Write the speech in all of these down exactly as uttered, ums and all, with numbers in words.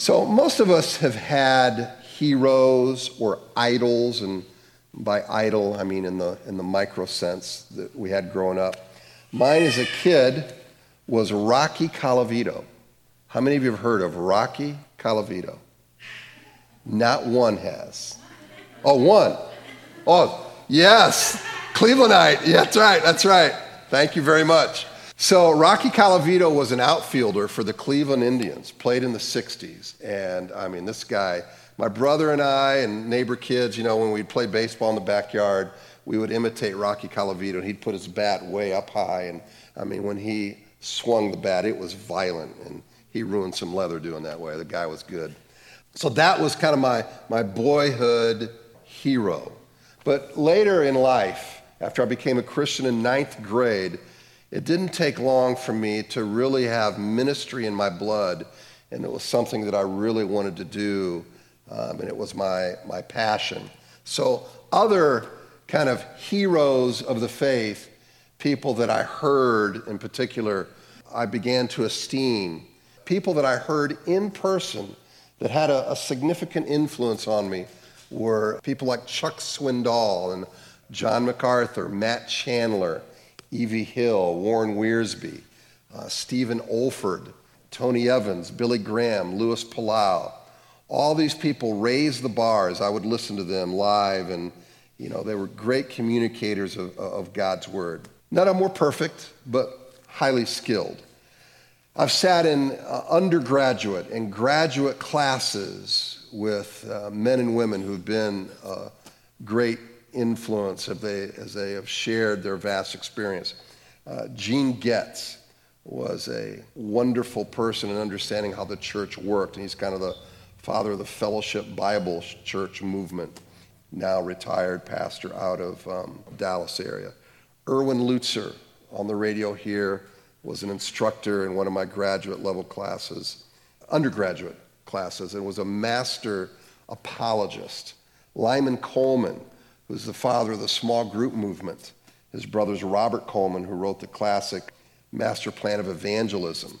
So most of us have had heroes or idols, and by idol, I mean in the in the micro sense that we had growing up. Mine as a kid was Rocky Colavito. How many of you have heard of Rocky Colavito? Not one has. Oh, one. Oh, yes. Clevelandite. Yeah, that's right. That's right. Thank you very much. So Rocky Colavito was an outfielder for the Cleveland Indians, played in the sixties. And I mean, this guy, my brother and I and neighbor kids, you know, when we'd play baseball in the backyard, we would imitate Rocky Colavito, and he'd put his bat way up high. And I mean, when he swung the bat, it was violent, and he ruined some leather doing that way. The guy was good. So that was kind of my, my boyhood hero. But later in life, after I became a Christian in ninth grade, it didn't take long for me to really have ministry in my blood, and it was something that I really wanted to do, um, and it was my, my passion. So other kind of heroes of the faith, people that I heard in particular, I began to esteem, people that I heard in person that had a, a significant influence on me were people like Chuck Swindoll and John MacArthur, Matt Chandler, Evie Hill, Warren Wiersbe, uh, Stephen Olford, Tony Evans, Billy Graham, Louis Palau. All these people raised the bars. I would listen to them live, and you know they were great communicators of, of God's word. None of them were perfect, but highly skilled. I've sat in uh, undergraduate and graduate classes with uh, men and women who've been uh, great influence as they, as they have shared their vast experience. Uh, Gene Getz was a wonderful person in understanding how the church worked, and he's kind of the father of the Fellowship Bible Church movement, now retired pastor out of um, Dallas area. Erwin Lutzer, on the radio here, was an instructor in one of my graduate level classes, undergraduate classes, and was a master apologist. Lyman Coleman, who's the father of the small group movement. His brother's Robert Coleman, who wrote the classic Master Plan of Evangelism.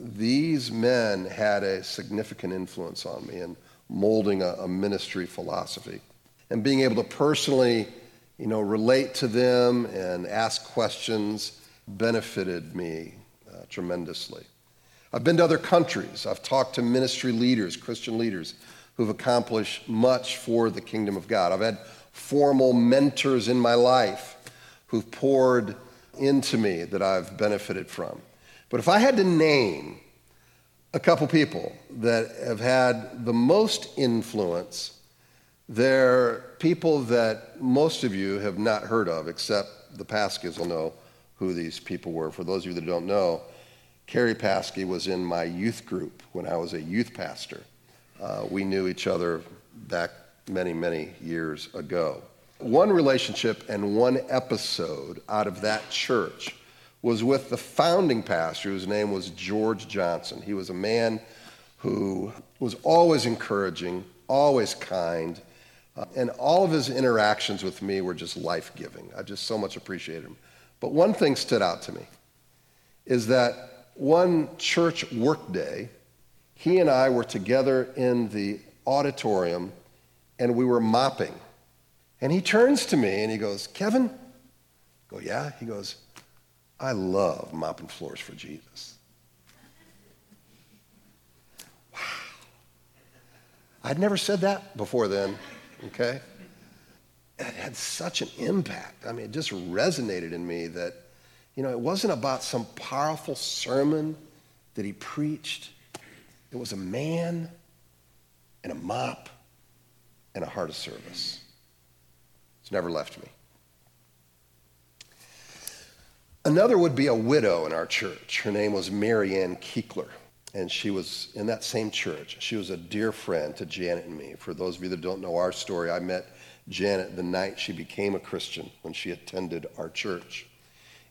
These men had a significant influence on me in molding a, a ministry philosophy. And being able to personally, you know, relate to them and ask questions benefited me uh, tremendously. I've been to other countries. I've talked to ministry leaders, Christian leaders, who've accomplished much for the kingdom of God. I've had formal mentors in my life who've poured into me that I've benefited from. But if I had to name a couple people that have had the most influence, they're people that most of you have not heard of, except the Paskeys will know who these people were. For those of you that don't know, Carrie Paskey was in my youth group when I was a youth pastor. Uh, we knew each other back many, many years ago. One relationship and one episode out of that church was with the founding pastor, whose name was George Johnson. He was a man who was always encouraging, always kind, uh, and all of his interactions with me were just life-giving. I just so much appreciated him. But one thing stood out to me, is that one church workday, he and I were together in the auditorium, and we were mopping. And he turns to me and he goes, "Kevin?" I go, "Yeah?" He goes, "I love mopping floors for Jesus." Wow. I'd never said that before then, okay? It had such an impact. I mean, it just resonated in me that, you know, it wasn't about some powerful sermon that he preached. It was a man and a mop and a heart of service. It's never left me. Another would be a widow in our church. Her name was Mary Ann Keekler, and she was in that same church. She was a dear friend to Janet and me. For those of you that don't know our story, I met Janet the night she became a Christian when she attended our church.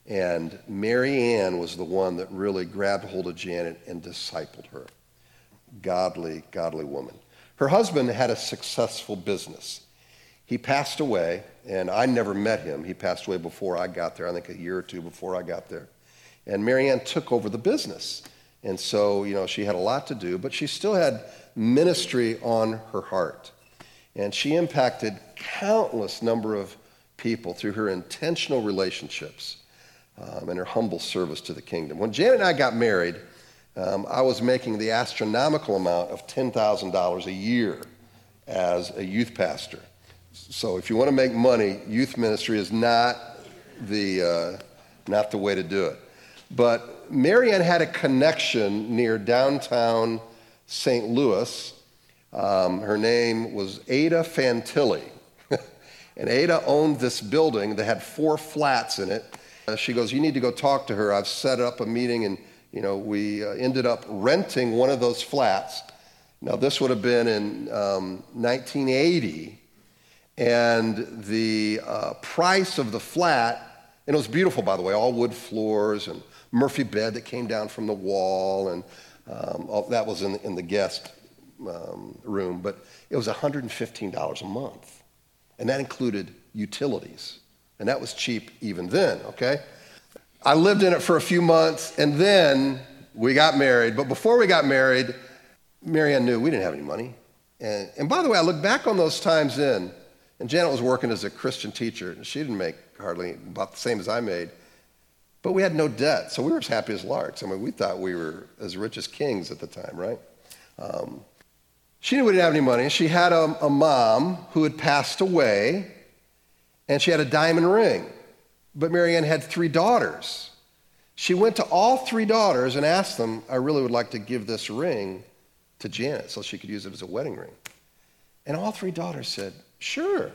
And Mary Ann was the one that really grabbed hold of Janet and discipled her. Godly, godly woman. Her husband had a successful business. He passed away, and I never met him. He passed away before I got there, I think a year or two before I got there. And Mary Ann took over the business, And so, you know, she had a lot to do, but she still had ministry on her heart. And she impacted countless number of people through her intentional relationships um, and her humble service to the kingdom. When Janet and I got married, um, I was making the astronomical amount of ten thousand dollars a year as a youth pastor. So if you want to make money, youth ministry is not the, uh, not the way to do it. But Mary Ann had a connection near downtown Saint Louis. Um, her name was Ada Fantilli. And Ada owned this building that had four flats in it. Uh, she goes, you need to go talk to her. I've set up a meeting, and you know we uh, ended up renting one of those flats. Now, this would have been in um, nineteen eighty. And the uh, price of the flat, and it was beautiful, by the way, all wood floors and Murphy bed that came down from the wall. And um, all, that was in the, in the guest um, room. But it was one hundred fifteen dollars a month. And that included utilities. And that was cheap even then, okay? I lived in it for a few months, and then we got married. But before we got married, Mary Ann knew we didn't have any money. And, and by the way, I look back on those times then, and Janet was working as a Christian teacher, and she didn't make hardly about the same as I made. But we had no debt, so we were as happy as larks. I mean, we thought we were as rich as kings at the time, right? Um, She knew we didn't have any money. She had a, a mom who had passed away, and she had a diamond ring. But Mary Ann had three daughters. She went to all three daughters and asked them, I really would like to give this ring to Janet so she could use it as a wedding ring. And all three daughters said, sure,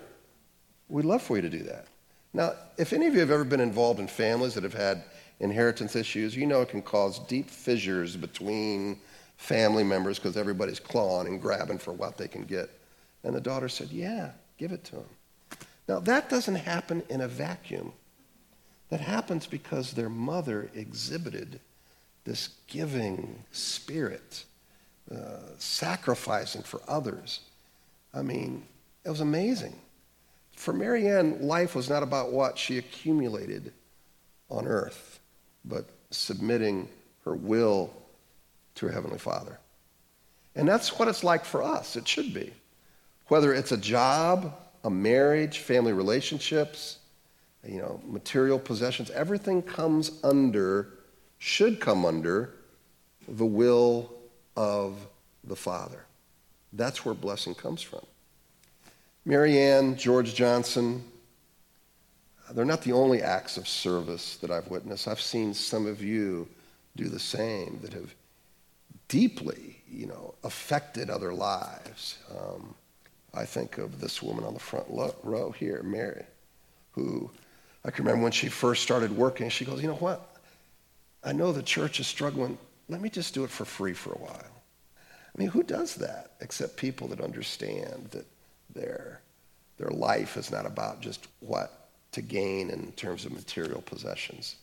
we'd love for you to do that. Now, if any of you have ever been involved in families that have had inheritance issues, you know it can cause deep fissures between family members, because everybody's clawing and grabbing for what they can get. And the daughter said, yeah, give it to them. Now, that doesn't happen in a vacuum. That happens because their mother exhibited this giving spirit, uh, sacrificing for others. I mean, it was amazing. For Mary Ann, life was not about what she accumulated on earth, but submitting her will to her Heavenly Father. And that's what it's like for us. It should be. Whether it's a job, a marriage, family relationships, you know, material possessions, everything comes under, should come under, the will of the Father. That's where blessing comes from. Mary Ann, George Johnson, they're not the only acts of service that I've witnessed. I've seen some of you do the same that have deeply, you know, affected other lives. Um, I think of this woman on the front lo- row here, Mary, who I can remember when she first started working, she goes, you know what? I know the church is struggling. Let me just do it for free for a while. I mean, who does that except people that understand that their, their life is not about just what to gain in terms of material possessions.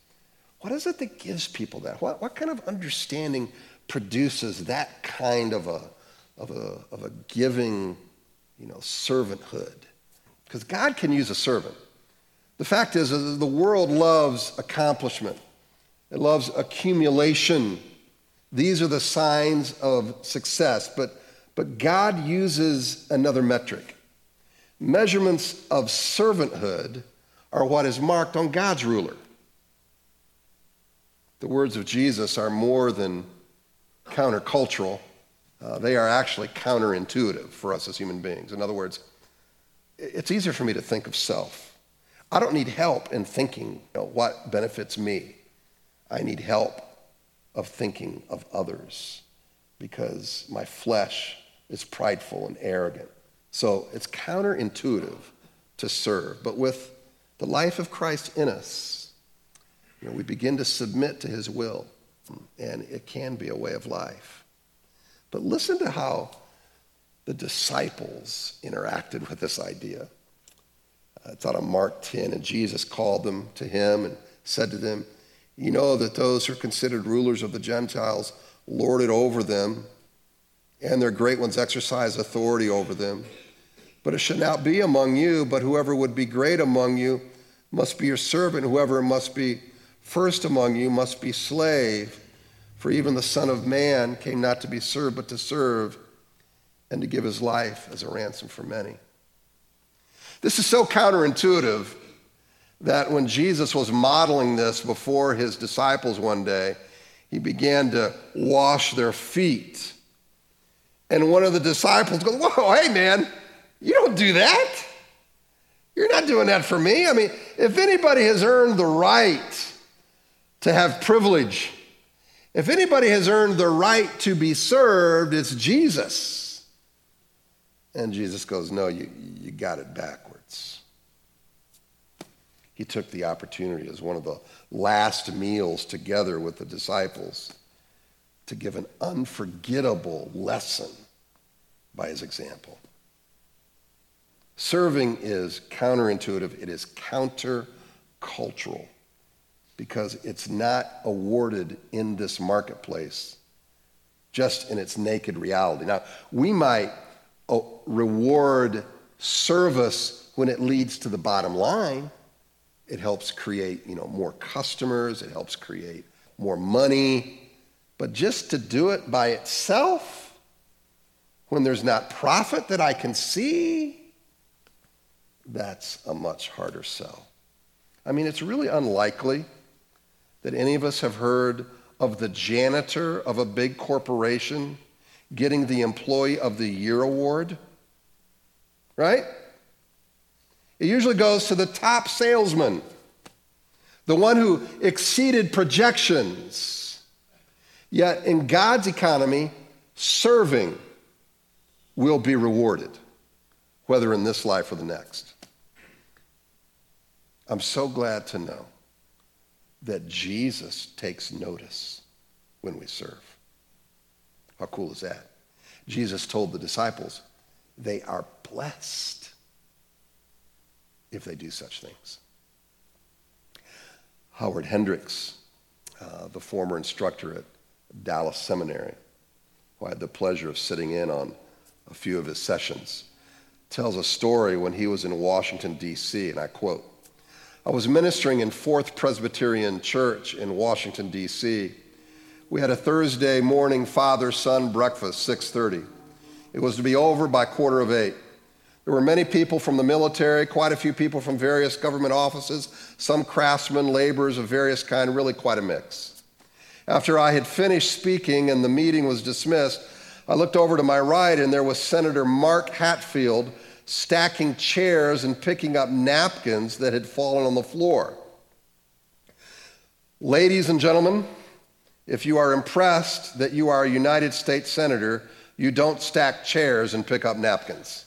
What is it that gives people that? What, what kind of understanding produces that kind of a of a of a giving, you know, servanthood? Because God can use a servant. The fact is, is the world loves accomplishment. It loves accumulation. These are the signs of success. But but God uses another metric. Measurements of servanthood are what is marked on God's ruler. The words of Jesus are more than countercultural, uh, they are actually counterintuitive for us as human beings. In other words, it's easier for me to think of self. I don't need help in thinking, you know, what benefits me. I need help of thinking of others because my flesh is prideful and arrogant. So it's counterintuitive to serve. But with the life of Christ in us, you know, we begin to submit to his will. And it can be a way of life. But listen to how the disciples interacted with this idea. Uh, it's out of Mark ten, and Jesus called them to him and said to them, you know that those who are considered rulers of the Gentiles lord it over them, and their great ones exercise authority over them. But it should not be among you, but whoever would be great among you must be your servant, whoever must be first among you must be slave, For even the Son of Man came not to be served, but to serve and to give his life as a ransom for many. This is so counterintuitive that when Jesus was modeling this before his disciples one day, he began to wash their feet. And one of the disciples goes, whoa, hey man, you don't do that. You're not doing that for me. I mean, if anybody has earned the right to have privilege, if anybody has earned the right to be served, it's Jesus. And Jesus goes, no, you, you got it backwards. He took the opportunity as one of the last meals together with the disciples to give an unforgettable lesson by his example. Serving is counterintuitive. It is countercultural because it's not awarded in this marketplace just in its naked reality. Now, we might reward service when it leads to the bottom line. It helps create, you know, more customers. It helps create more money. But just to do it by itself, when there's not profit that I can see, that's a much harder sell. I mean, it's really unlikely that any of us have heard of the janitor of a big corporation getting the Employee of the Year award, right? It usually goes to the top salesman, the one who exceeded projections. Yet in God's economy, serving will be rewarded, whether in this life or the next. I'm so glad to know that Jesus takes notice when we serve. How cool is that? Jesus told the disciples, they are blessed if they do such things. Howard Hendricks, uh, the former instructor at Dallas Seminary, who I had the pleasure of sitting in on a few of his sessions, tells a story when he was in Washington, D C, and I quote, I was ministering in Fourth Presbyterian Church in Washington, D C. We had a Thursday morning father-son breakfast, six thirty. It was to be over by quarter of eight. There were many people from the military, quite a few people from various government offices, some craftsmen, laborers of various kind, really quite a mix. After I had finished speaking and the meeting was dismissed, I looked over to my right and there was Senator Mark Hatfield stacking chairs and picking up napkins that had fallen on the floor. Ladies and gentlemen, if you are impressed that you are a United States Senator, you don't stack chairs and pick up napkins.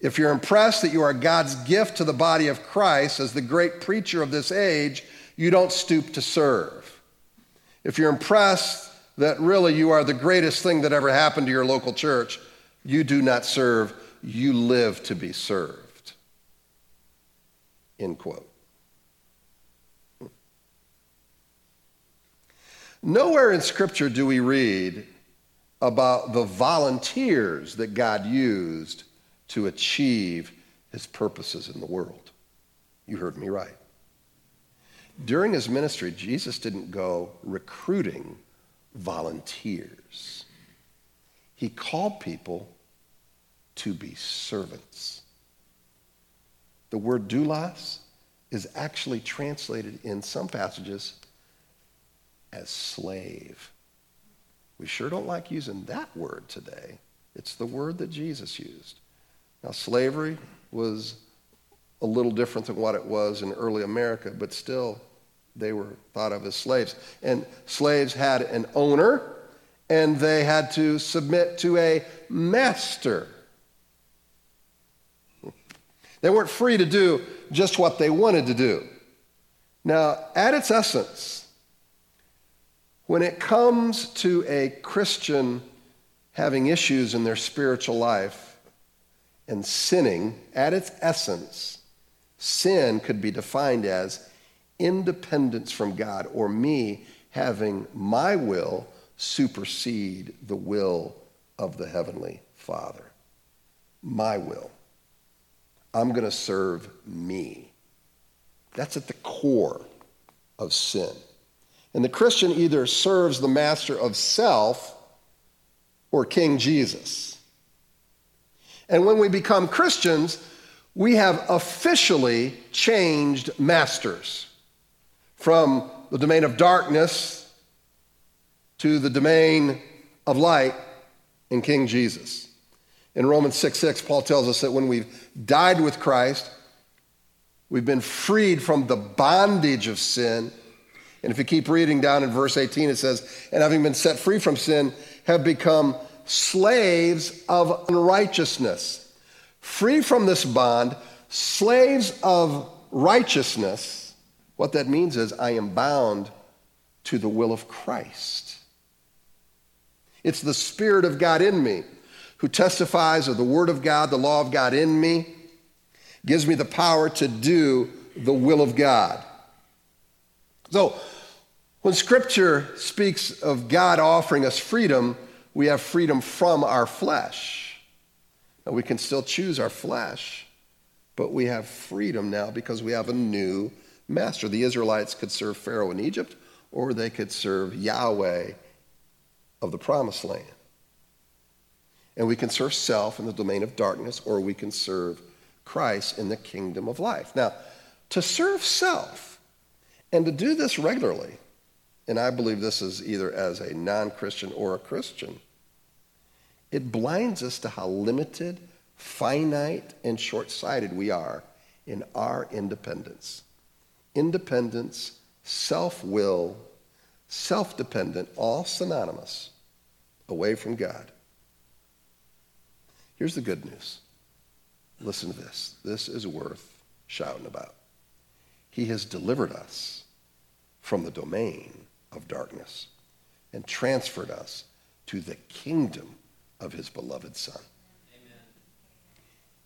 If you're impressed that you are God's gift to the body of Christ as the great preacher of this age, you don't stoop to serve. If you're impressed that really you are the greatest thing that ever happened to your local church, you do not serve, you live to be served. End quote. Nowhere in Scripture do we read about the volunteers that God used to achieve his purposes in the world. You heard me right. During his ministry, Jesus didn't go recruiting volunteers. He called people to be servants. The word doulos is actually translated in some passages as slave. We sure don't like using that word today. It's the word that Jesus used. Now, slavery was a little different than what it was in early America, but still they were thought of as slaves. And slaves had an owner, and they had to submit to a master. They weren't free to do just what they wanted to do. Now, at its essence, when it comes to a Christian having issues in their spiritual life and sinning, at its essence, sin could be defined as independence from God, or me having my will supersede the will of the Heavenly Father. My will. I'm going to serve me. That's at the core of sin. And the Christian either serves the master of self or King Jesus. And when we become Christians, we have officially changed masters from the domain of darkness to the domain of light in King Jesus. In Romans six six, Paul tells us that when we've died with Christ, we've been freed from the bondage of sin. And if you keep reading down in verse eighteen, it says, and having been set free from sin, have become slaves of unrighteousness. Free from this bond, slaves of righteousness. What that means is I am bound to the will of Christ. It's the Spirit of God in me who testifies of the Word of God, the law of God in me, gives me the power to do the will of God. So, when Scripture speaks of God offering us freedom, we have freedom from our flesh. Now, we can still choose our flesh, but we have freedom now because we have a new master. The Israelites could serve Pharaoh in Egypt, or they could serve Yahweh of the Promised Land. And we can serve self in the domain of darkness, or we can serve Christ in the kingdom of life. Now, to serve self and to do this regularly, and I believe this is either as a non-Christian or a Christian, it blinds us to how limited, finite, and short-sighted we are in our independence. Independence, self-will, self-dependent, all synonymous, away from God. Here's the good news. Listen to this. This is worth shouting about. He has delivered us from the domain of darkness and transferred us to the kingdom of his beloved Son. Amen.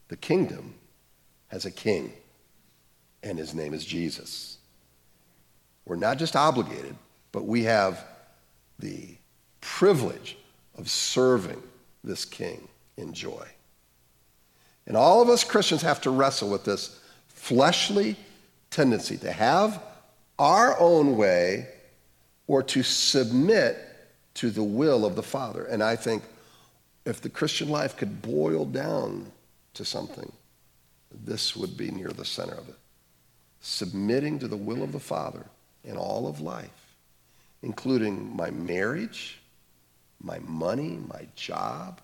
The kingdom has a king, and his name is Jesus. We're not just obligated, but we have the privilege of serving this king in joy. And all of us Christians have to wrestle with this fleshly tendency to have our own way or to submit to the will of the Father. And I think if the Christian life could boil down to something, this would be near the center of it. Submitting to the will of the Father in all of life, including my marriage, my money, my job,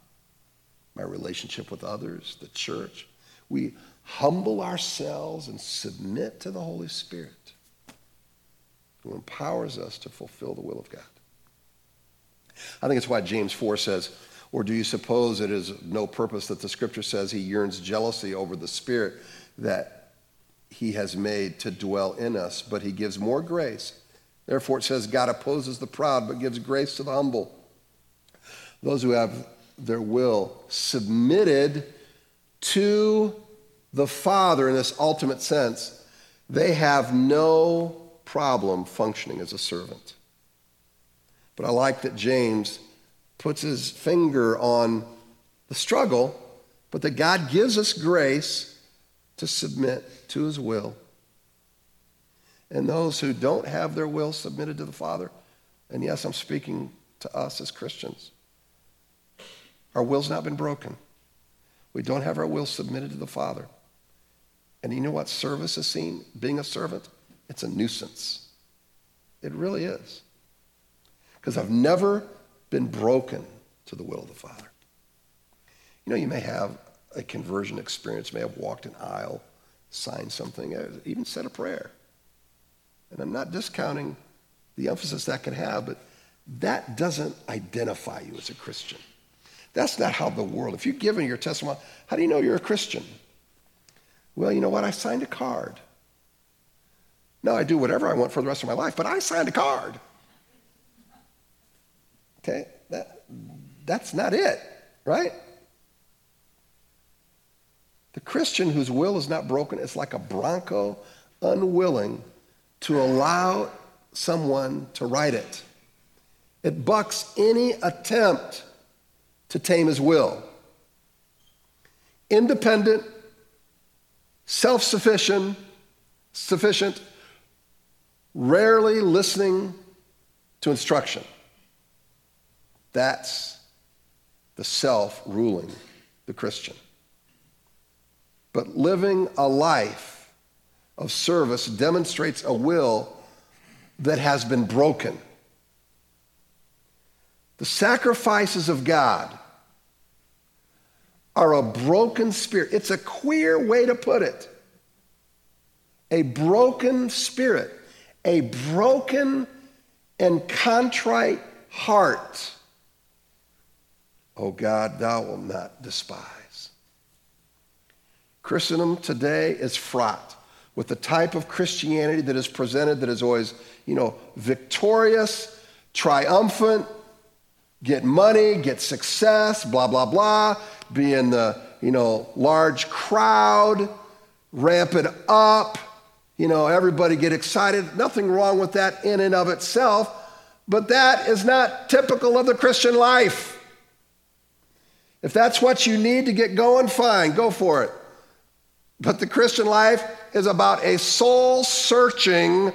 my relationship with others, the church. We humble ourselves and submit to the Holy Spirit, who empowers us to fulfill the will of God. I think it's why James four says, or do you suppose it is no purpose that the Scripture says he yearns jealousy over the Spirit that he has made to dwell in us, but he gives more grace. Therefore it says God opposes the proud, but gives grace to the humble. Those who have their will submitted to the Father in this ultimate sense, they have no problem functioning as a servant. But I like that James puts his finger on the struggle, but that God gives us grace to submit to his will. And those who don't have their will submitted to the Father, and yes, I'm speaking to us as Christians, our will's not been broken. We don't have our will submitted to the Father. And you know what service is seen? Being a servant, it's a nuisance. It really is. Because I've never been broken to the will of the Father. You know, you may have a conversion experience, may have walked an aisle, signed something, even said a prayer. And I'm not discounting the emphasis that can have, but that doesn't identify you as a Christian. That's not how the world, if you've given your testimony, how do you know you're a Christian? Well, you know what? I signed a card. Now I do whatever I want for the rest of my life, but I signed a card. Okay? That, that's not it, right? The Christian whose will is not broken is like a bronco unwilling to allow someone to ride it. It bucks any attempt to tame his will. Independent, self-sufficient, sufficient, rarely listening to instruction. That's the self-ruling, the Christian. But living a life of service demonstrates a will that has been broken. The sacrifices of God are a broken spirit. It's a queer way to put it. A broken spirit, a broken and contrite heart, O God, thou wilt not despise. Christendom today is fraught with the type of Christianity that is presented that is always, you know, victorious, triumphant, get money, get success, blah, blah, blah, be in the, you know, large crowd, ramp it up, you know, everybody get excited. Nothing wrong with that in and of itself, but that is not typical of the Christian life. If that's what you need to get going, fine, go for it. But the Christian life is about a soul-searching,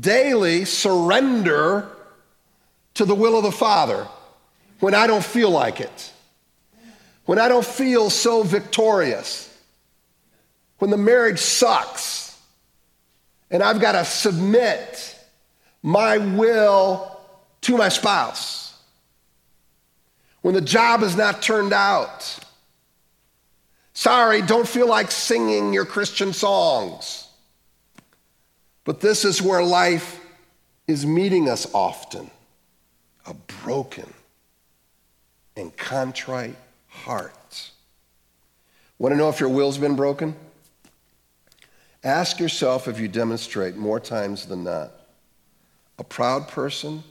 daily surrender to the will of the Father when I don't feel like it, when I don't feel so victorious, when the marriage sucks, and I've got to submit my will to my spouse. When the job is not turned out. Sorry, don't feel like singing your Christian songs. But this is where life is meeting us often, a broken and contrite heart. Want to know if your will's been broken? Ask yourself if you demonstrate more times than not a proud person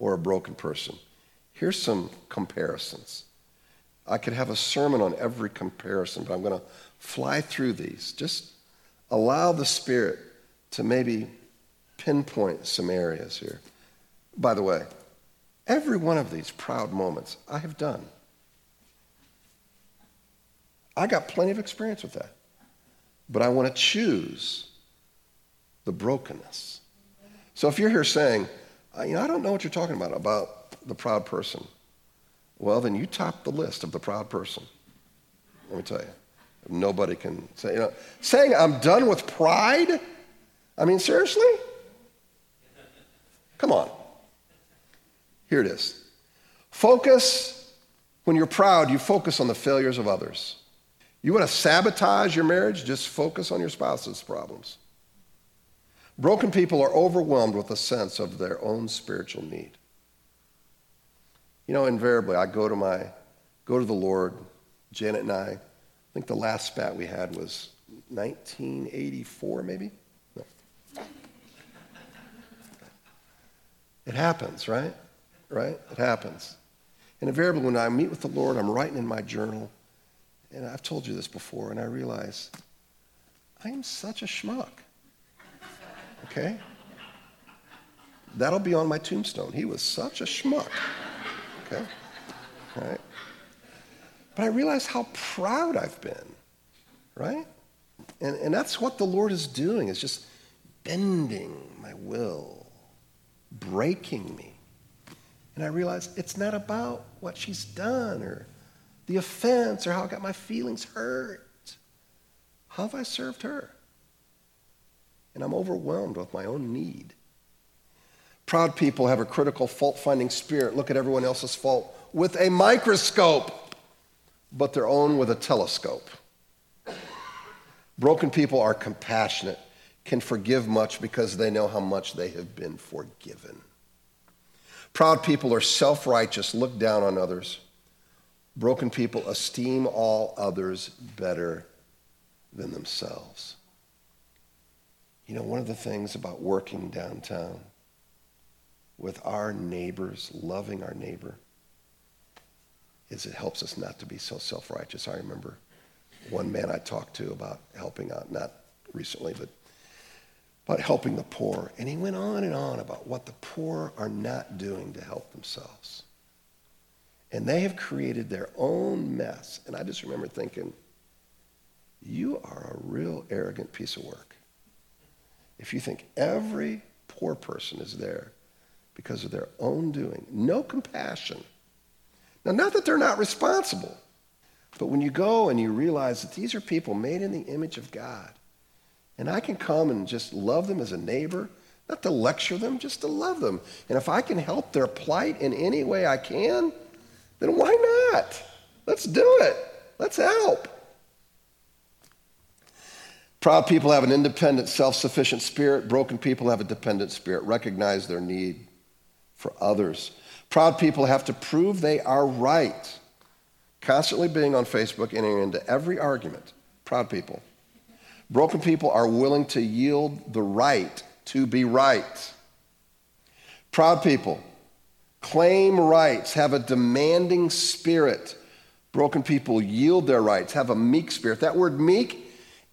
or a broken person. Here's some comparisons. I could have a sermon on every comparison, but I'm going to fly through these. Just allow the Spirit to maybe pinpoint some areas here. By the way, every one of these proud moments I have done. I got plenty of experience with that. But I want to choose the brokenness. So if you're here saying, you know, I don't know what you're talking about, about the proud person. Well, then you top the list of the proud person. Let me tell you. Nobody can say, you know, saying I'm done with pride? I mean, seriously? Come on. Here it is. Focus, when you're proud, you focus on the failures of others. You want to sabotage your marriage? Just focus on your spouse's problems. Broken people are overwhelmed with a sense of their own spiritual need. You know, invariably, I go to my, go to the Lord, Janet and I, I think the last spat we had was nineteen eighty-four, maybe? No. It happens, right? Right? It happens. And invariably, when I meet with the Lord, I'm writing in my journal, and I've told you this before, and I realize, I am such a schmuck, okay? That'll be on my tombstone. He was such a schmuck. Okay, right? But I realize how proud I've been, right? And and that's what the Lord is doing, is just bending my will, breaking me. And I realize it's not about what she's done or the offense or how I got my feelings hurt. How have I served her? And I'm overwhelmed with my own need. Proud people have a critical fault-finding spirit, look at everyone else's fault with a microscope, but their own with a telescope. Broken people are compassionate, can forgive much because they know how much they have been forgiven. Proud people are self-righteous, look down on others. Broken people esteem all others better than themselves. You know, one of the things about working downtown with our neighbors, loving our neighbor, is it helps us not to be so self-righteous. I remember one man I talked to about helping out, not recently, but about helping the poor. And he went on and on about what the poor are not doing to help themselves. And they have created their own mess. And I just remember thinking, you are a real arrogant piece of work. If you think every poor person is there because of their own doing. No compassion. Now, not that they're not responsible, but when you go and you realize that these are people made in the image of God, and I can come and just love them as a neighbor, not to lecture them, just to love them. And if I can help their plight in any way I can, then why not? Let's do it. Let's help. Proud people have an independent, self-sufficient spirit. Broken people have a dependent spirit. Recognize their need for others. Proud people have to prove they are right. Constantly being on Facebook, entering into every argument. Proud people. Broken people are willing to yield the right to be right. Proud people claim rights, have a demanding spirit. Broken people yield their rights, have a meek spirit. That word meek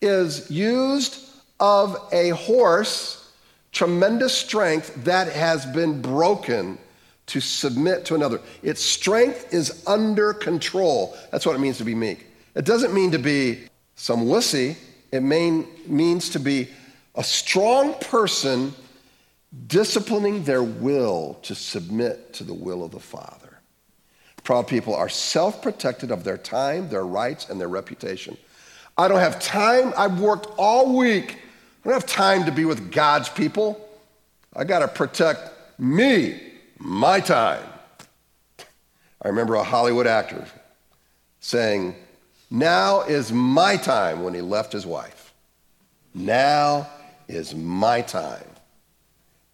is used of a horse, tremendous strength that has been broken to submit to another. Its strength is under control. That's what it means to be meek. It doesn't mean to be some wussy. It mean, means to be a strong person disciplining their will to submit to the will of the Father. Proud people are self-protected of their time, their rights, and their reputation. I don't have time. I've worked all week. I don't have time to be with God's people. I got to protect me, my time. I remember a Hollywood actor saying, "Now is my time," when he left his wife. Now is my time.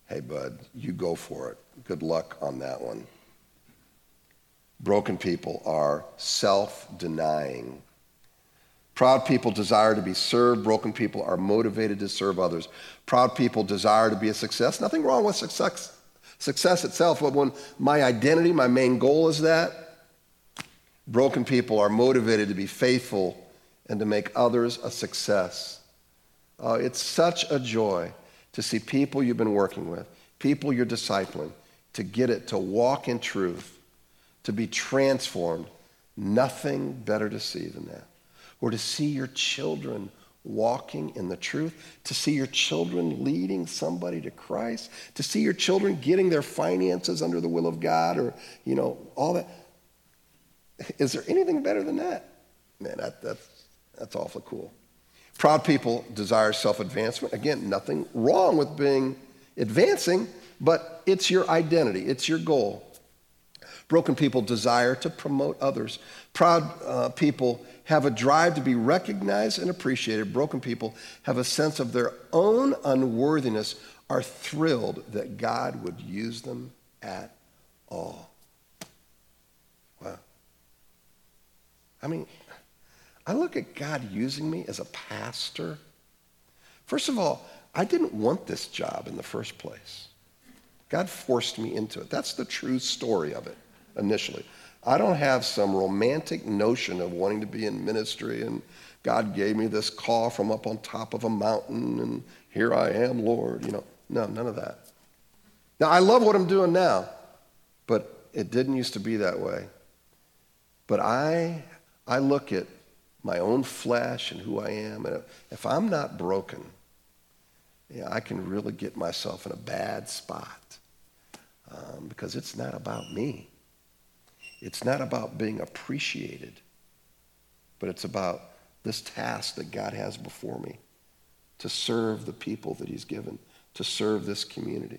Hey, bud, you go for it. Good luck on that one. Broken people are self-denying. Proud people desire to be served. Broken people are motivated to serve others. Proud people desire to be a success. Nothing wrong with success, success itself, but when my identity, my main goal is that, broken people are motivated to be faithful and to make others a success. Uh, it's such a joy to see people you've been working with, people you're discipling, to get it, to walk in truth, to be transformed. Nothing better to see than that. Or to see your children walking in the truth, to see your children leading somebody to Christ, to see your children getting their finances under the will of God, or, you know, all that. Is there anything better than that? Man, that, that's, that's awfully cool. Proud people desire self-advancement. Again, nothing wrong with being advancing, but it's your identity, it's your goal. Broken people desire to promote others. Proud uh, people have a drive to be recognized and appreciated. Broken people have a sense of their own unworthiness, are thrilled that God would use them at all. Wow. I mean, I look at God using me as a pastor. First of all, I didn't want this job in the first place. God forced me into it. That's the true story of it initially. I don't have some romantic notion of wanting to be in ministry, and God gave me this call from up on top of a mountain, and here I am, Lord. You know, no, none of that. Now, I love what I'm doing now, but it didn't used to be that way. But I, I look at my own flesh and who I am, and if I'm not broken, yeah, I can really get myself in a bad spot um, because it's not about me. It's not about being appreciated, but it's about this task that God has before me to serve the people that he's given, to serve this community.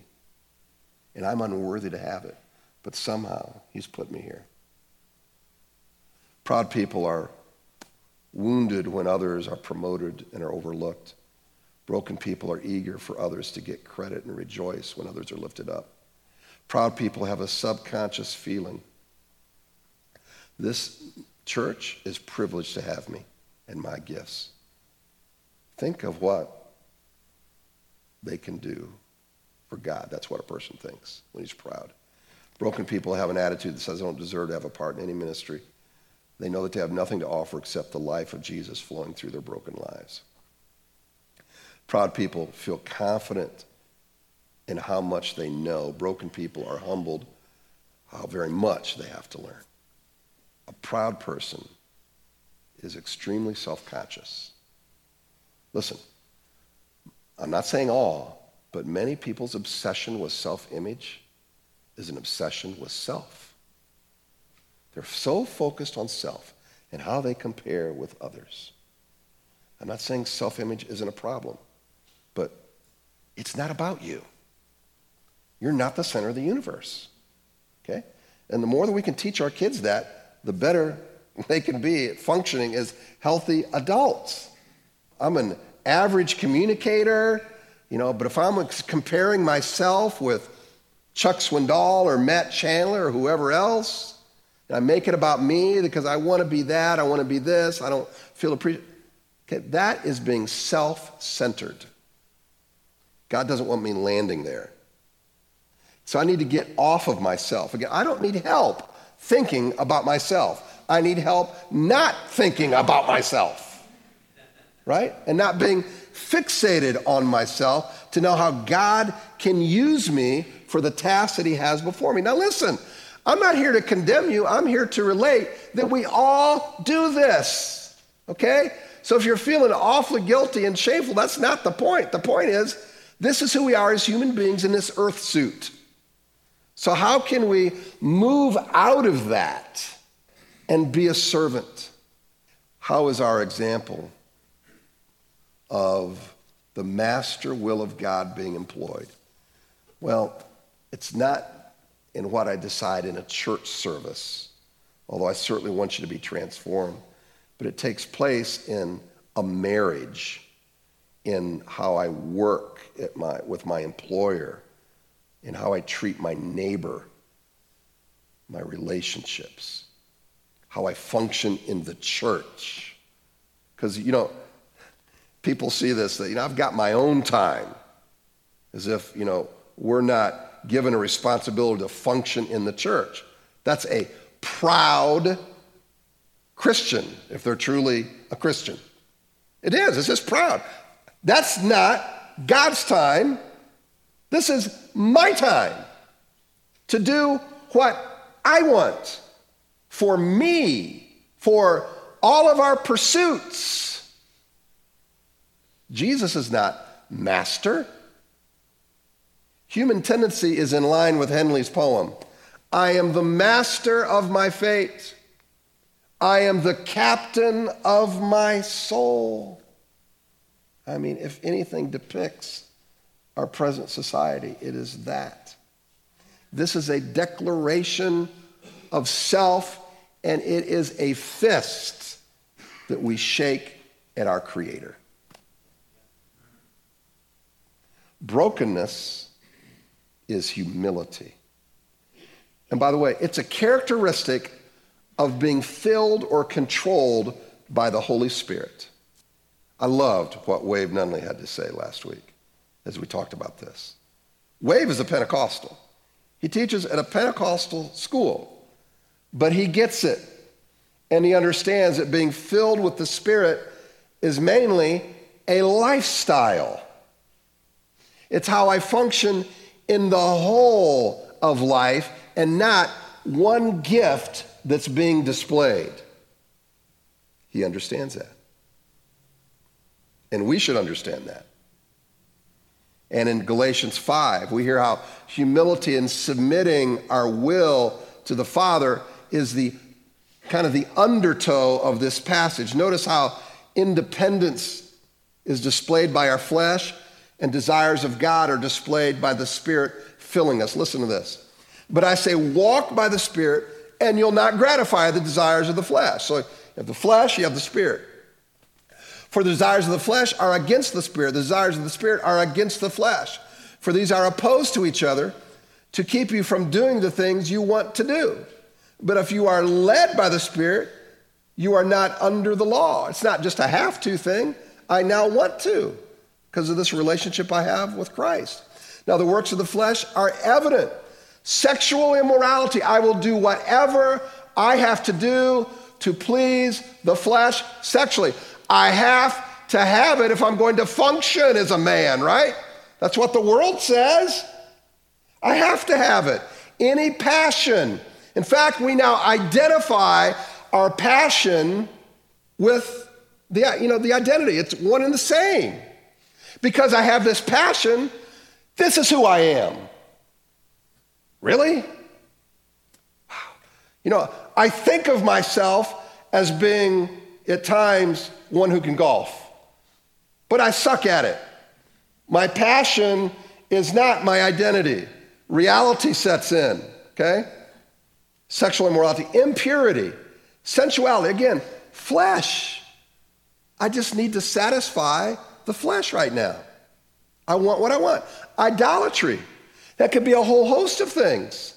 And I'm unworthy to have it, but somehow he's put me here. Proud people are wounded when others are promoted and are overlooked. Broken people are eager for others to get credit and rejoice when others are lifted up. Proud people have a subconscious feeling. This church is privileged to have me and my gifts. Think of what they can do for God. That's what a person thinks when he's proud. Broken people have an attitude that says they don't deserve to have a part in any ministry. They know that they have nothing to offer except the life of Jesus flowing through their broken lives. Proud people feel confident in how much they know. Broken people are humbled how very much they have to learn. A proud person is extremely self-conscious. Listen, I'm not saying all, but many people's obsession with self-image is an obsession with self. They're so focused on self and how they compare with others. I'm not saying self-image isn't a problem, but it's not about you. You're not the center of the universe, okay? And the more that we can teach our kids that, the better they can be at functioning as healthy adults. I'm an average communicator, you know, but if I'm comparing myself with Chuck Swindoll or Matt Chandler or whoever else, and I make it about me because I want to be that, I want to be this, I don't feel appreciated. Okay, that is being self-centered. God doesn't want me landing there. So I need to get off of myself. Again, I don't need help thinking about myself. I need help not thinking about myself, right? And not being fixated on myself to know how God can use me for the task that he has before me. Now listen, I'm not here to condemn you. I'm here to relate that we all do this, okay? So if you're feeling awfully guilty and shameful, that's not the point. The point is, this is who we are as human beings in this earth suit. So how can we move out of that and be a servant? How is our example of the master will of God being employed? Well, it's not in what I decide in a church service, although I certainly want you to be transformed, but it takes place in a marriage, in how I work at my, with my employer, in how I treat my neighbor, my relationships, how I function in the church. Because, you know, people see this, that, you know, I've got my own time, as if, you know, we're not given a responsibility to function in the church. That's a proud Christian, if they're truly a Christian. It is, it's just proud. That's not God's time. This is my time to do what I want for me, for all of our pursuits. Jesus is not master. Human tendency is in line with Henley's poem. I am the master of my fate. I am the captain of my soul. I mean, if anything depicts our present society, it is that. This is a declaration of self, and it is a fist that we shake at our Creator. Brokenness is humility. And by the way, it's a characteristic of being filled or controlled by the Holy Spirit. I loved what Wave Nunley had to say last week as we talked about this. Wave is a Pentecostal. He teaches at a Pentecostal school, but he gets it, and he understands that being filled with the Spirit is mainly a lifestyle. It's how I function in the whole of life and not one gift that's being displayed. He understands that. And we should understand that. And in Galatians five, we hear how humility and submitting our will to the Father is the kind of the undertow of this passage. Notice how independence is displayed by our flesh and desires of God are displayed by the Spirit filling us. Listen to this. But I say, walk by the Spirit, and you'll not gratify the desires of the flesh. So you have the flesh, you have the Spirit. For the desires of the flesh are against the Spirit. The desires of the Spirit are against the flesh. For these are opposed to each other to keep you from doing the things you want to do. But if you are led by the Spirit, you are not under the law. It's not just a have to thing. I now want to because of this relationship I have with Christ. Now the works of the flesh are evident. Sexual immorality. I will do whatever I have to do to please the flesh sexually. I have to have it if I'm going to function as a man, right? That's what the world says. I have to have it. Any passion. In fact, we now identify our passion with the, you know, the identity. It's one and the same. Because I have this passion, this is who I am. Really? Wow. You know, I think of myself as being, at times, one who can golf. But I suck at it. My passion is not my identity. Reality sets in, okay? Sexual immorality, impurity, sensuality. Again, flesh. I just need to satisfy the flesh right now. I want what I want. Idolatry. That could be a whole host of things.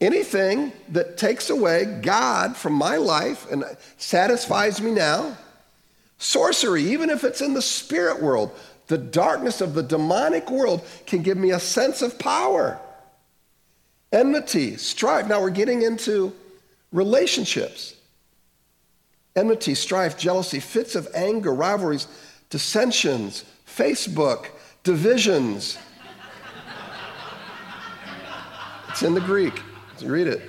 Anything that takes away God from my life and satisfies me now. Sorcery, even if it's in the spirit world, the darkness of the demonic world can give me a sense of power. Enmity, strife. Now we're getting into relationships. Enmity, strife, jealousy, fits of anger, rivalries, dissensions, Facebook, divisions. It's in the Greek. Read it.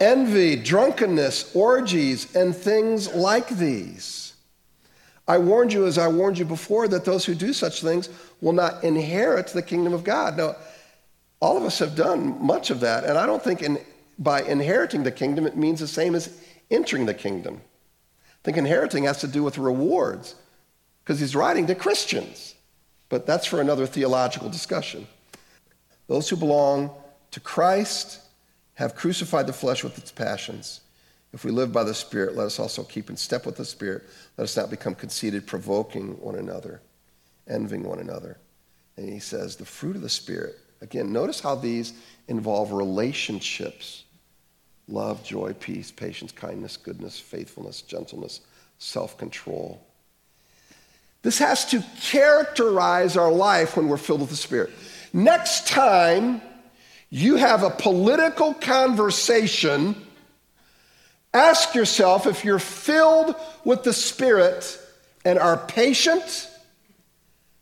Envy, drunkenness, orgies, and things like these. I warned you, as I warned you before, that those who do such things will not inherit the kingdom of God. Now, all of us have done much of that, and I don't think in, by inheriting the kingdom, it means the same as entering the kingdom. I think inheriting has to do with rewards, because he's writing to Christians. But that's for another theological discussion. Those who belong to Christ have crucified the flesh with its passions. If we live by the Spirit, let us also keep in step with the Spirit. Let us not become conceited, provoking one another, envying one another. And he says, the fruit of the Spirit. Again, notice how these involve relationships. Love, joy, peace, patience, kindness, goodness, faithfulness, gentleness, self-control. This has to characterize our life when we're filled with the Spirit. Next time you have a political conversation, ask yourself if you're filled with the Spirit and are patient,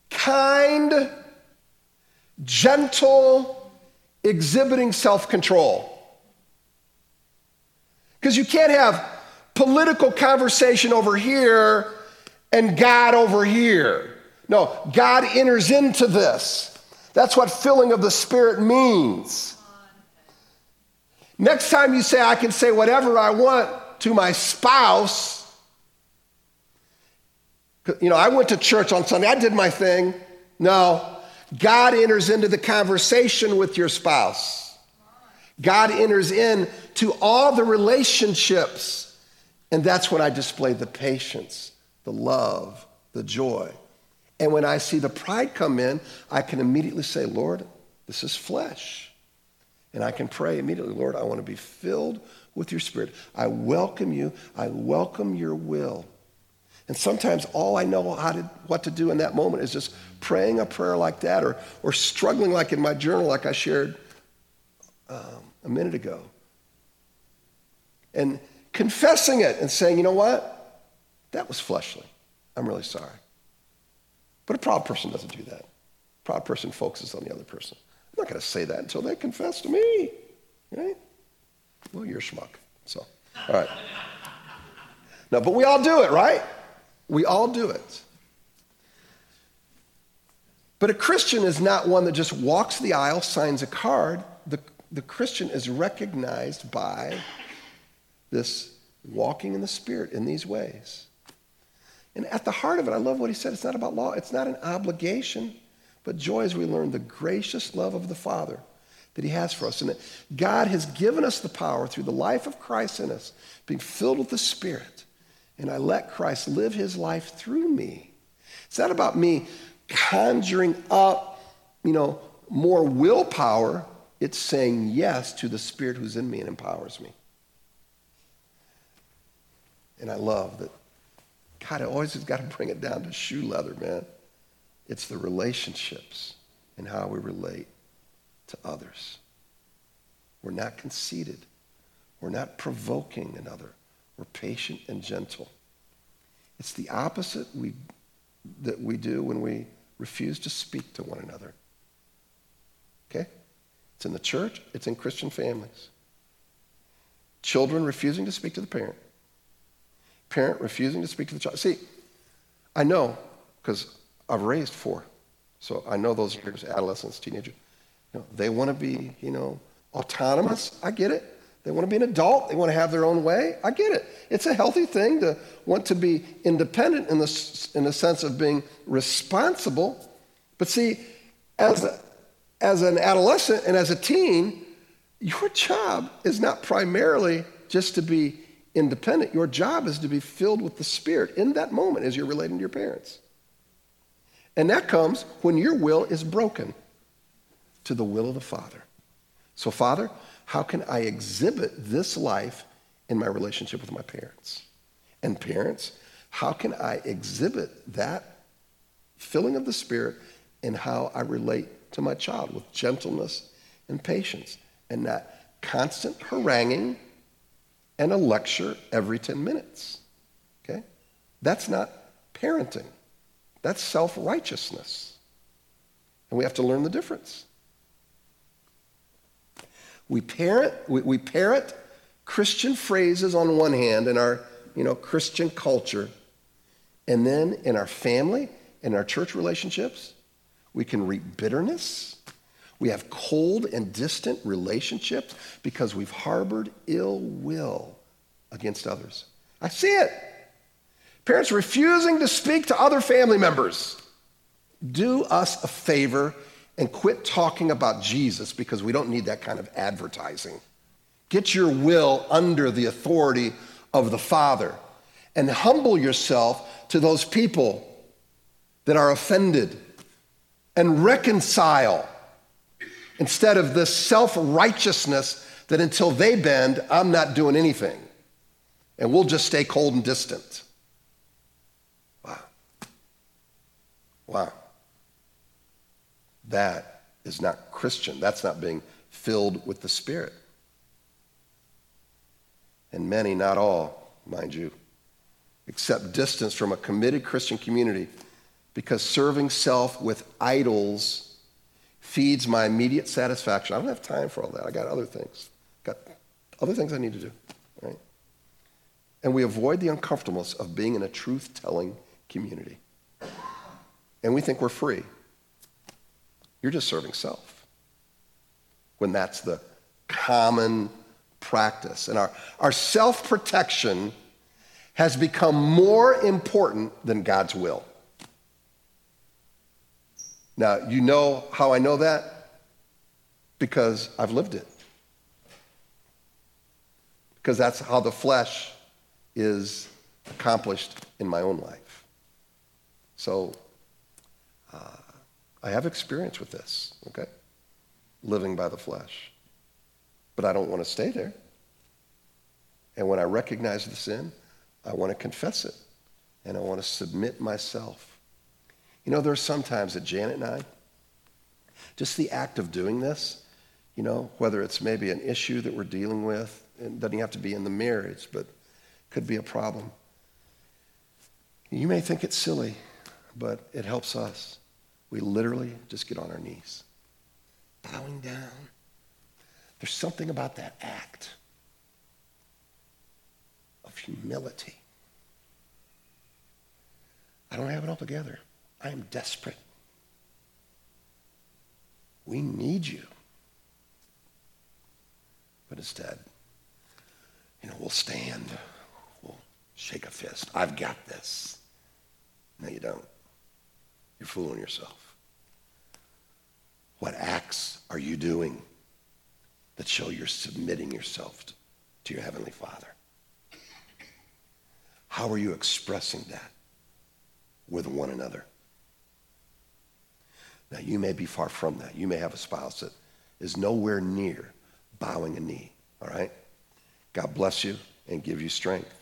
kind, gentle, exhibiting self-control. Because you can't have political conversation over here and God over here. No, God enters into this. That's what filling of the Spirit means. Next time you say, I can say whatever I want to my spouse. You know, I went to church on Sunday. I did my thing. No, God enters into the conversation with your spouse. God enters into all the relationships. And that's when I display the patience, the love, the joy. And when I see the pride come in, I can immediately say, Lord, this is flesh. And I can pray immediately, Lord, I want to be filled with your Spirit. I welcome you. I welcome your will. And sometimes all I know how to, what to do in that moment is just praying a prayer like that or, or struggling like in my journal like I shared um, a minute ago. And confessing it and saying, you know what? That was fleshly. I'm really sorry. But a proud person doesn't do that. A proud person focuses on the other person. I'm not going to say that until they confess to me, right? Well, you're a schmuck, so, all right. No, but we all do it, right? We all do it. But a Christian is not one that just walks the aisle, signs a card. The, the Christian is recognized by this walking in the Spirit in these ways. And at the heart of it, I love what he said. It's not about law. It's not an obligation. But joy as we learn the gracious love of the Father that he has for us. And that God has given us the power through the life of Christ in us, being filled with the Spirit. And I let Christ live his life through me. It's not about me conjuring up, you know, more willpower. It's saying yes to the Spirit who's in me and empowers me. And I love that. God, I always have got to bring it down to shoe leather, man. It's the relationships and how we relate to others. We're not conceited. We're not provoking another. We're patient and gentle. It's the opposite we, that we do when we refuse to speak to one another. Okay? It's in the church. It's in Christian families. Children refusing to speak to the parent. Parent refusing to speak to the child. See, I know, because I've raised four, so I know those years, adolescents, teenagers. You know, they want to be, you know, autonomous. I get it. They want to be an adult. They want to have their own way. I get it. It's a healthy thing to want to be independent in the, in the sense of being responsible. But see, as a, as an adolescent and as a teen, your job is not primarily just to be independent. Your job is to be filled with the Spirit in that moment as you're relating to your parents. And that comes when your will is broken to the will of the Father. So, Father, how can I exhibit this life in my relationship with my parents? And parents, how can I exhibit that filling of the Spirit in how I relate to my child with gentleness and patience and not constant haranguing and a lecture every ten minutes, okay? That's not parenting. That's self-righteousness. And we have to learn the difference. We parent, we, we parrot Christian phrases on one hand in our, you know, Christian culture, and then in our family, in our church relationships, we can reap bitterness. We have cold and distant relationships because we've harbored ill will against others. I see it. Parents refusing to speak to other family members. Do us a favor and quit talking about Jesus, because we don't need that kind of advertising. Get your will under the authority of the Father and humble yourself to those people that are offended and reconcile instead of this self-righteousness that until they bend, I'm not doing anything and we'll just stay cold and distant. Wow. Wow. That is not Christian. That's not being filled with the Spirit. And many, not all, mind you, accept distance from a committed Christian community because serving self with idols feeds my immediate satisfaction. I don't have time for all that. I got other things. Got other things I need to do, right? And we avoid the uncomfortableness of being in a truth-telling community. And we think we're free. You're just serving self when that's the common practice. And our, our self-protection has become more important than God's will. Now, you know how I know that? Because I've lived it. Because that's how the flesh is accomplished in my own life. So, uh, I have experience with this, okay? Living by the flesh. But I don't want to stay there. And when I recognize the sin, I want to confess it. And I want to submit myself. You know, there are some times that Janet and I, just the act of doing this, you know, whether it's maybe an issue that we're dealing with, it doesn't have to be in the marriage, but could be a problem. You may think it's silly, but it helps us. We literally just get on our knees, bowing down. There's something about that act of humility. I don't have it all together. I am desperate. We need you. But instead, you know, we'll stand, we'll shake a fist. I've got this. No, you don't. You're fooling yourself. What acts are you doing that show you're submitting yourself to your Heavenly Father? How are you expressing that with one another? Now, you may be far from that. You may have a spouse that is nowhere near bowing a knee, all right? God bless you and give you strength.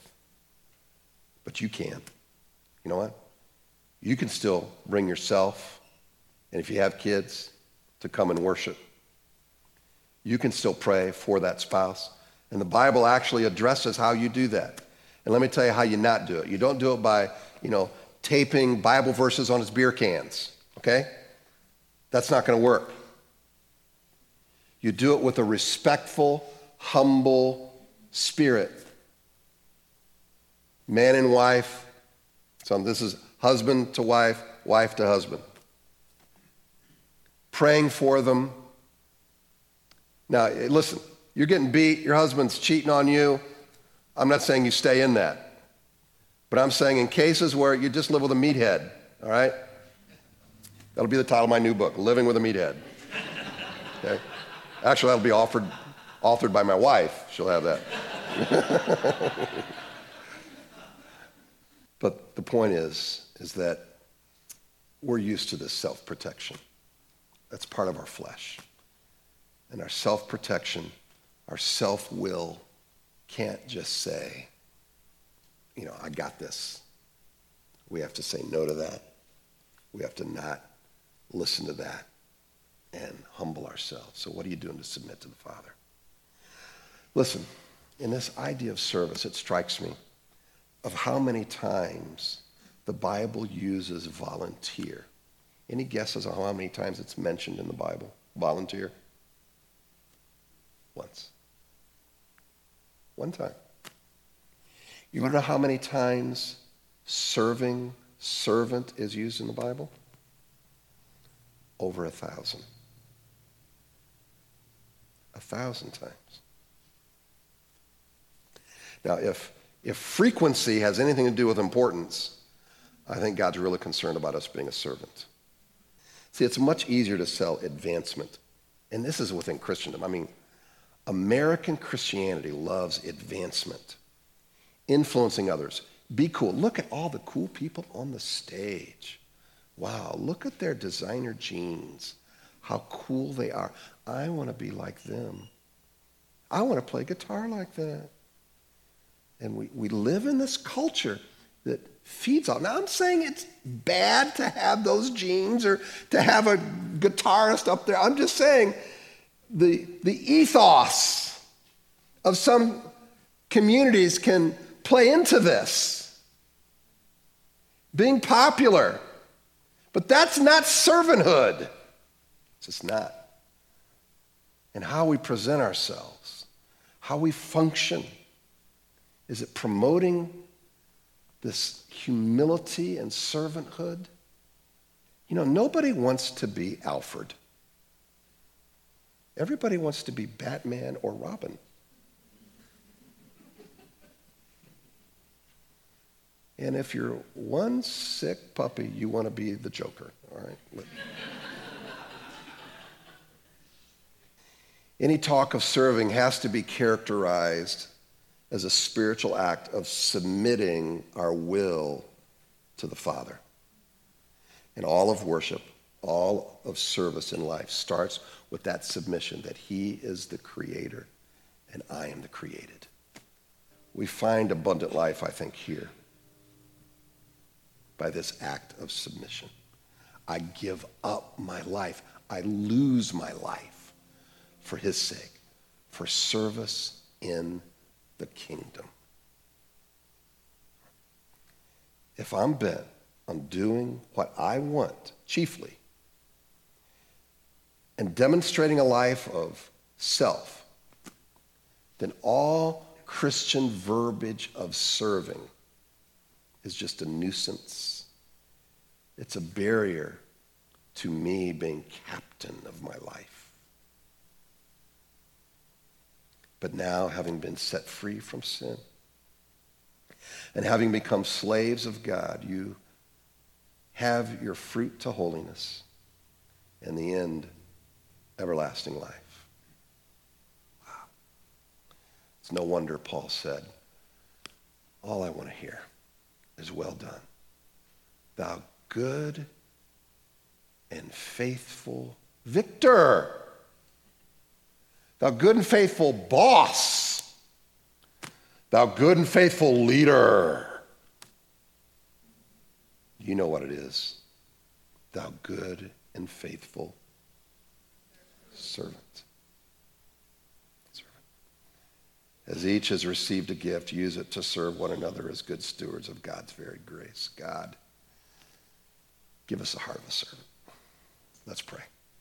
But you can. You know what? You can still bring yourself, and if you have kids, to come and worship. You can still pray for that spouse. And the Bible actually addresses how you do that. And let me tell you how you not do it. You don't do it by, you know, taping Bible verses on his beer cans, okay? That's not going to work. You do it with a respectful, humble spirit. Man and wife. So this is husband to wife, wife to husband. Praying for them, Now, listen, you're getting beat. Your husband's cheating on you. I'm not saying you stay in that. But I'm saying in cases where you just live with a meathead, all right? That'll be the title of my new book, Living with a Meathead. Okay? Actually, that'll be offered, authored by my wife. She'll have that. But the point is, is that we're used to this self-protection. That's part of our flesh. And our self-protection, our self-will can't just say, you know, I got this. We have to say no to that. We have to not listen to that and humble ourselves. So what are you doing to submit to the Father? Listen, in this idea of service, it strikes me of how many times the Bible uses volunteer. Any guesses on how many times it's mentioned in the Bible? Volunteer? Once. One time. You want to know how many times serving, servant is used in the Bible? Over a thousand. A thousand times. Now, if If frequency has anything to do with importance, I think God's really concerned about us being a servant. See, it's much easier to sell advancement. And this is within Christendom. I mean, American Christianity loves advancement, influencing others. Be cool. Look at all the cool people on the stage. Wow, look at their designer jeans. How cool they are. I want to be like them. I want to play guitar like that. And we, we live in this culture that feeds off. Now, I'm saying it's bad to have those genes or to have a guitarist up there. I'm just saying the, the ethos of some communities can play into this. Being popular. But that's not servanthood. It's just not. And how we present ourselves, how we function. Is it promoting this humility and servanthood? You know, nobody wants to be Alfred. Everybody wants to be Batman or Robin. And if you're one sick puppy, you want to be the Joker, all right? Any talk of serving has to be characterized as a spiritual act of submitting our will to the Father. And all of worship, all of service in life starts with that submission that He is the Creator and I am the created. We find abundant life, I think, here by this act of submission. I give up my life. I lose my life for His sake, for service in the kingdom. If I'm bent on doing what I want, chiefly, and demonstrating a life of self, then all Christian verbiage of serving is just a nuisance. It's a barrier to me being captain of my life. But now, having been set free from sin and having become slaves of God, you have your fruit to holiness and the end, everlasting life. Wow. It's no wonder Paul said, all I want to hear is well done, thou good and faithful victor. Thou good and faithful boss. Thou good and faithful leader. You know what it is. Thou good and faithful servant. servant. As each has received a gift, use it to serve one another as good stewards of God's varied grace. God, give us a heart of a servant. Let's pray.